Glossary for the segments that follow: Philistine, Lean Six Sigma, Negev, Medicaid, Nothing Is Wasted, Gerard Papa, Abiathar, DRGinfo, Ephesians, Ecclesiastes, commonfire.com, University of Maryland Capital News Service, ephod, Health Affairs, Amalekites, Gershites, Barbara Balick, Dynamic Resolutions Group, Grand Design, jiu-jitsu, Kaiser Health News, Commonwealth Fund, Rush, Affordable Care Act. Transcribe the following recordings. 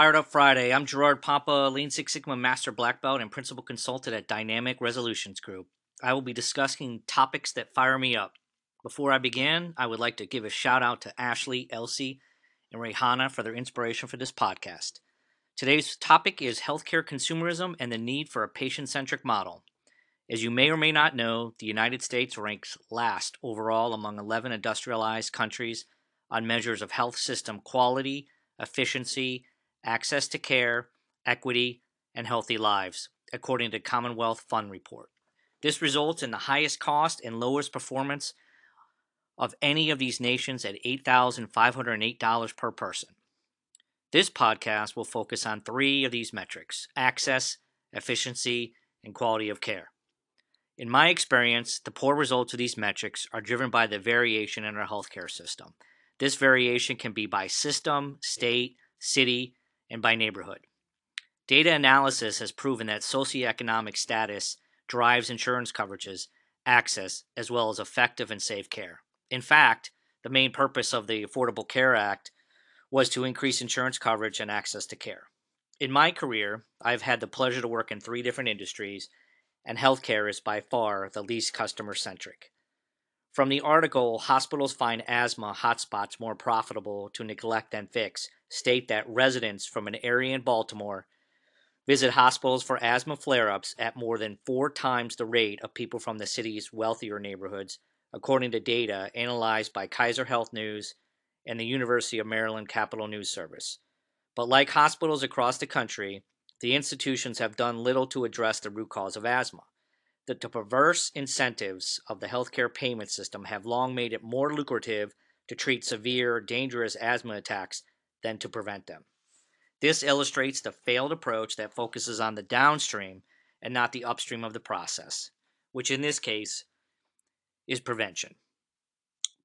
Fired Up Friday. I'm Gerard Papa, Lean Six Sigma Master Black Belt and Principal Consultant at Dynamic Resolutions Group. I will be discussing topics that fire me up. Before I begin, I would like to give a shout out to Ashley, Elsie, and Rehana for their inspiration for this podcast. Today's topic is healthcare consumerism and the need for a patient-centric model. As you may or may not know, the United States ranks last overall among 11 industrialized countries on measures of health system quality, efficiency, access to care, equity, and healthy lives, according to the Commonwealth Fund report. This results in the highest cost and lowest performance of any of these nations at $8,508 per person. This podcast will focus on three of these metrics: access, efficiency, and quality of care. In my experience, the poor results of these metrics are driven by the variation in our healthcare system. This variation can be by system, state, city, and by neighborhood. Data analysis has proven that socioeconomic status drives insurance coverages, access, as well as effective and safe care. In fact, the main purpose of the Affordable Care Act was to increase insurance coverage and access to care. In my career, I've had the pleasure to work in three different industries, and healthcare is by far the least customer-centric. From the article, "Hospitals Find Asthma Hotspots More Profitable to Neglect Than Fix," state that residents from an area in Baltimore visit hospitals for asthma flare-ups at more than 4 times the rate of people from the city's wealthier neighborhoods, according to data analyzed by Kaiser Health News and the University of Maryland Capital News Service. But like hospitals across the country, the institutions have done little to address the root cause of asthma. The perverse incentives of the healthcare payment system have long made it more lucrative to treat severe, dangerous asthma attacks than to prevent them. This illustrates the failed approach that focuses on the downstream and not the upstream of the process, which in this case is prevention.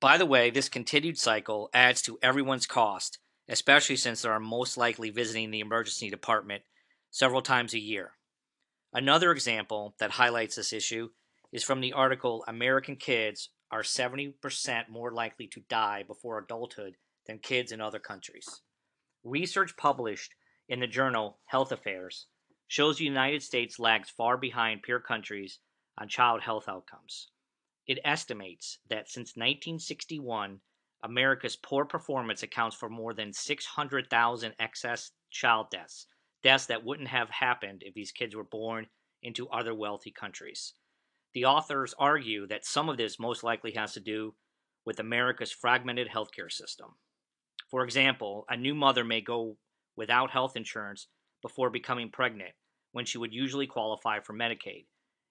By the way, this continued cycle adds to everyone's cost, especially since they are most likely visiting the emergency department several times a year. Another example that highlights this issue is from the article, "American Kids Are 70% More Likely to Die Before Adulthood Than Kids in Other Countries." Research published in the journal Health Affairs shows the United States lags far behind peer countries on child health outcomes. It estimates that since 1961, America's poor performance accounts for more than 600,000 excess child deaths. Deaths that wouldn't have happened if these kids were born into other wealthy countries. The authors argue that some of this most likely has to do with America's fragmented healthcare system. For example, a new mother may go without health insurance before becoming pregnant, when she would usually qualify for Medicaid,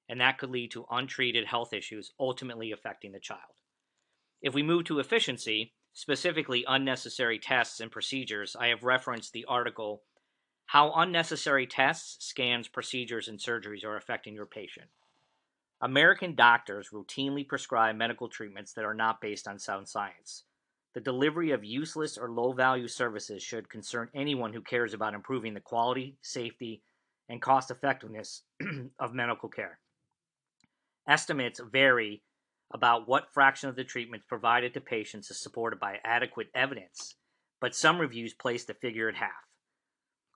and that could lead to untreated health issues ultimately affecting the child. If we move to efficiency, specifically unnecessary tests and procedures, I have referenced the article, "How Unnecessary Tests, Scans, Procedures, and Surgeries Are Affecting Your Patient." American doctors routinely prescribe medical treatments that are not based on sound science. The delivery of useless or low-value services should concern anyone who cares about improving the quality, safety, and cost-effectiveness of medical care. Estimates vary about what fraction of the treatments provided to patients is supported by adequate evidence, but some reviews place the figure at half.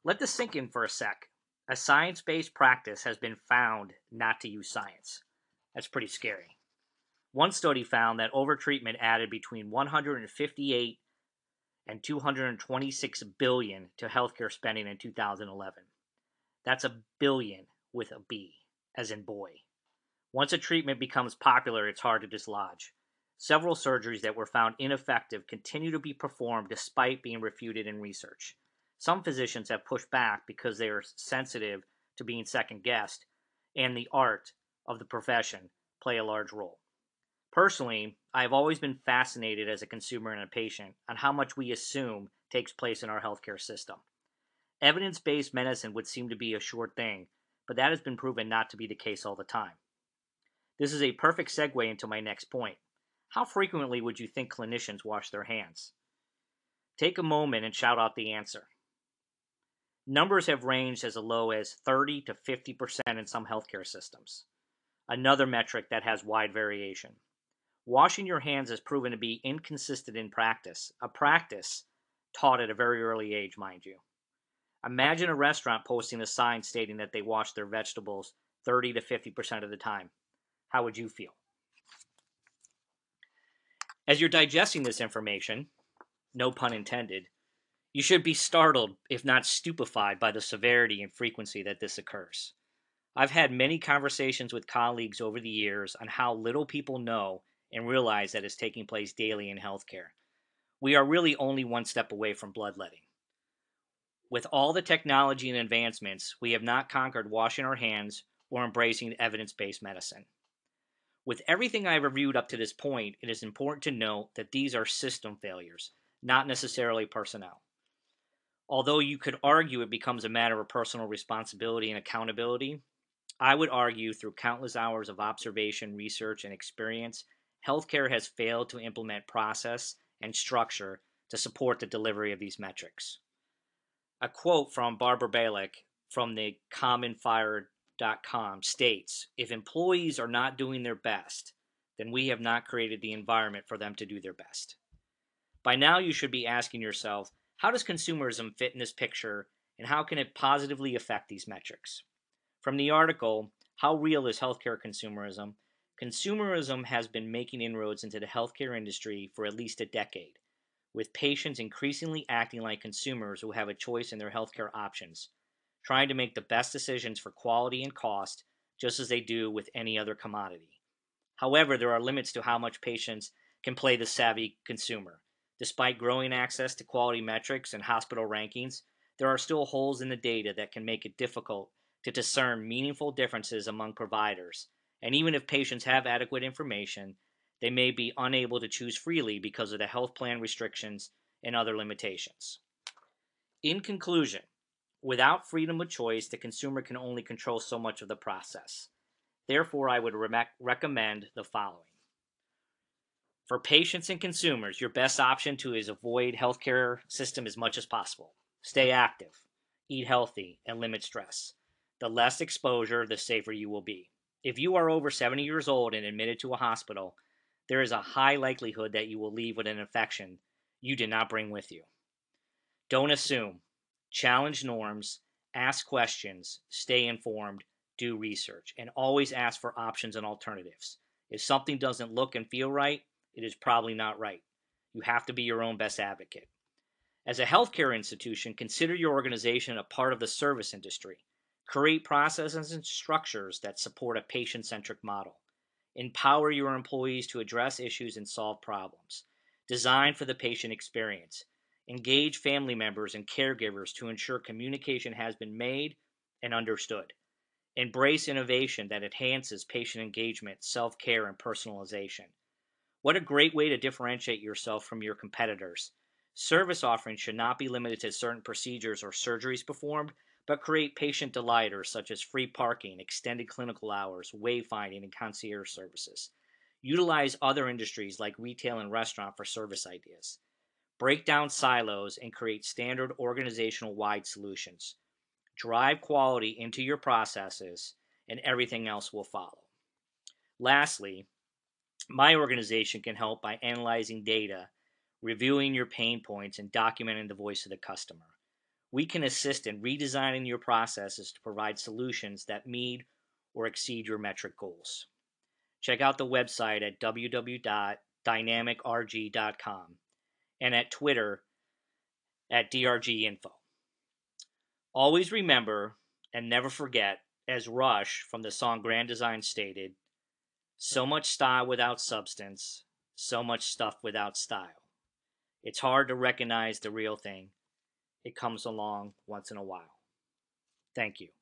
Let this sink in for a sec. A science-based practice has been found not to use science. That's pretty scary. One study found that overtreatment added between $158 and $226 billion to healthcare spending in 2011. That's a billion with a B, as in boy. Once a treatment becomes popular, it's hard to dislodge. Several surgeries that were found ineffective continue to be performed despite being refuted in research. Some physicians have pushed back because they are sensitive to being second-guessed, and the art of the profession play a large role. Personally, I have always been fascinated as a consumer and a patient on how much we assume takes place in our healthcare system. Evidence-based medicine would seem to be a sure thing, but that has been proven not to be the case all the time. This is a perfect segue into my next point. How frequently would you think clinicians wash their hands? Take a moment and shout out the answer. Numbers have ranged as low as 30 to 50% in some healthcare systems, another metric that has wide variation. Washing your hands has proven to be inconsistent in practice, a practice taught at a very early age, mind you. Imagine a restaurant posting a sign stating that they wash their vegetables 30 to 50% of the time. How would you feel? As you're digesting this information, no pun intended, you should be startled, if not stupefied, by the severity and frequency that this occurs. I've had many conversations with colleagues over the years on how little people know and realize that is taking place daily in healthcare. We are really only one step away from bloodletting. With all the technology and advancements, we have not conquered washing our hands or embracing evidence-based medicine. With everything I've reviewed up to this point, it is important to note that these are system failures, not necessarily personnel. Although you could argue it becomes a matter of personal responsibility and accountability, I would argue through countless hours of observation, research, and experience, healthcare has failed to implement process and structure to support the delivery of these metrics. A quote from Barbara Balick from the commonfire.com states, "If employees are not doing their best, then we have not created the environment for them to do their best." By now you should be asking yourself, how does consumerism fit in this picture and how can it positively affect these metrics? From the article, How Real is Healthcare Consumerism? Consumerism has been making inroads into the healthcare industry for at least a decade, with patients increasingly acting like consumers who have a choice in their healthcare options, trying to make the best decisions for quality and cost, just as they do with any other commodity. However, there are limits to how much patients can play the savvy consumer. Despite growing access to quality metrics and hospital rankings, there are still holes in the data that can make it difficult to discern meaningful differences among providers. And even if patients have adequate information, they may be unable to choose freely because of the health plan restrictions and other limitations. In conclusion, without freedom of choice, the consumer can only control so much of the process. Therefore, I would recommend the following. For patients and consumers, your best option is avoid the healthcare system as much as possible. Stay active, eat healthy, and limit stress. The less exposure, the safer you will be. If you are over 70 years old and admitted to a hospital, there is a high likelihood that you will leave with an infection you did not bring with you. Don't assume. Challenge norms, ask questions, stay informed, do research, and always ask for options and alternatives. If something doesn't look and feel right, it is probably not right. You have to be your own best advocate. As a healthcare institution, consider your organization a part of the service industry. Create processes and structures that support a patient-centric model. Empower your employees to address issues and solve problems. Design for the patient experience. Engage family members and caregivers to ensure communication has been made and understood. Embrace innovation that enhances patient engagement, self-care, and personalization. What a great way to differentiate yourself from your competitors. Service offerings should not be limited to certain procedures or surgeries performed, but create patient delighters such as free parking, extended clinical hours, wayfinding, and concierge services. Utilize other industries like retail and restaurant for service ideas. Break down silos and create standard organizational-wide solutions. Drive quality into your processes, and everything else will follow. Lastly, my organization can help by analyzing data, reviewing your pain points, and documenting the voice of the customer. We can assist in redesigning your processes to provide solutions that meet or exceed your metric goals. Check out the website at www.dynamicrg.com. and at Twitter at DRGinfo. Always remember and never forget, as Rush from the song Grand Design stated, "So much style without substance, so much stuff without style. It's hard to recognize the real thing. It comes along once in a while." Thank you.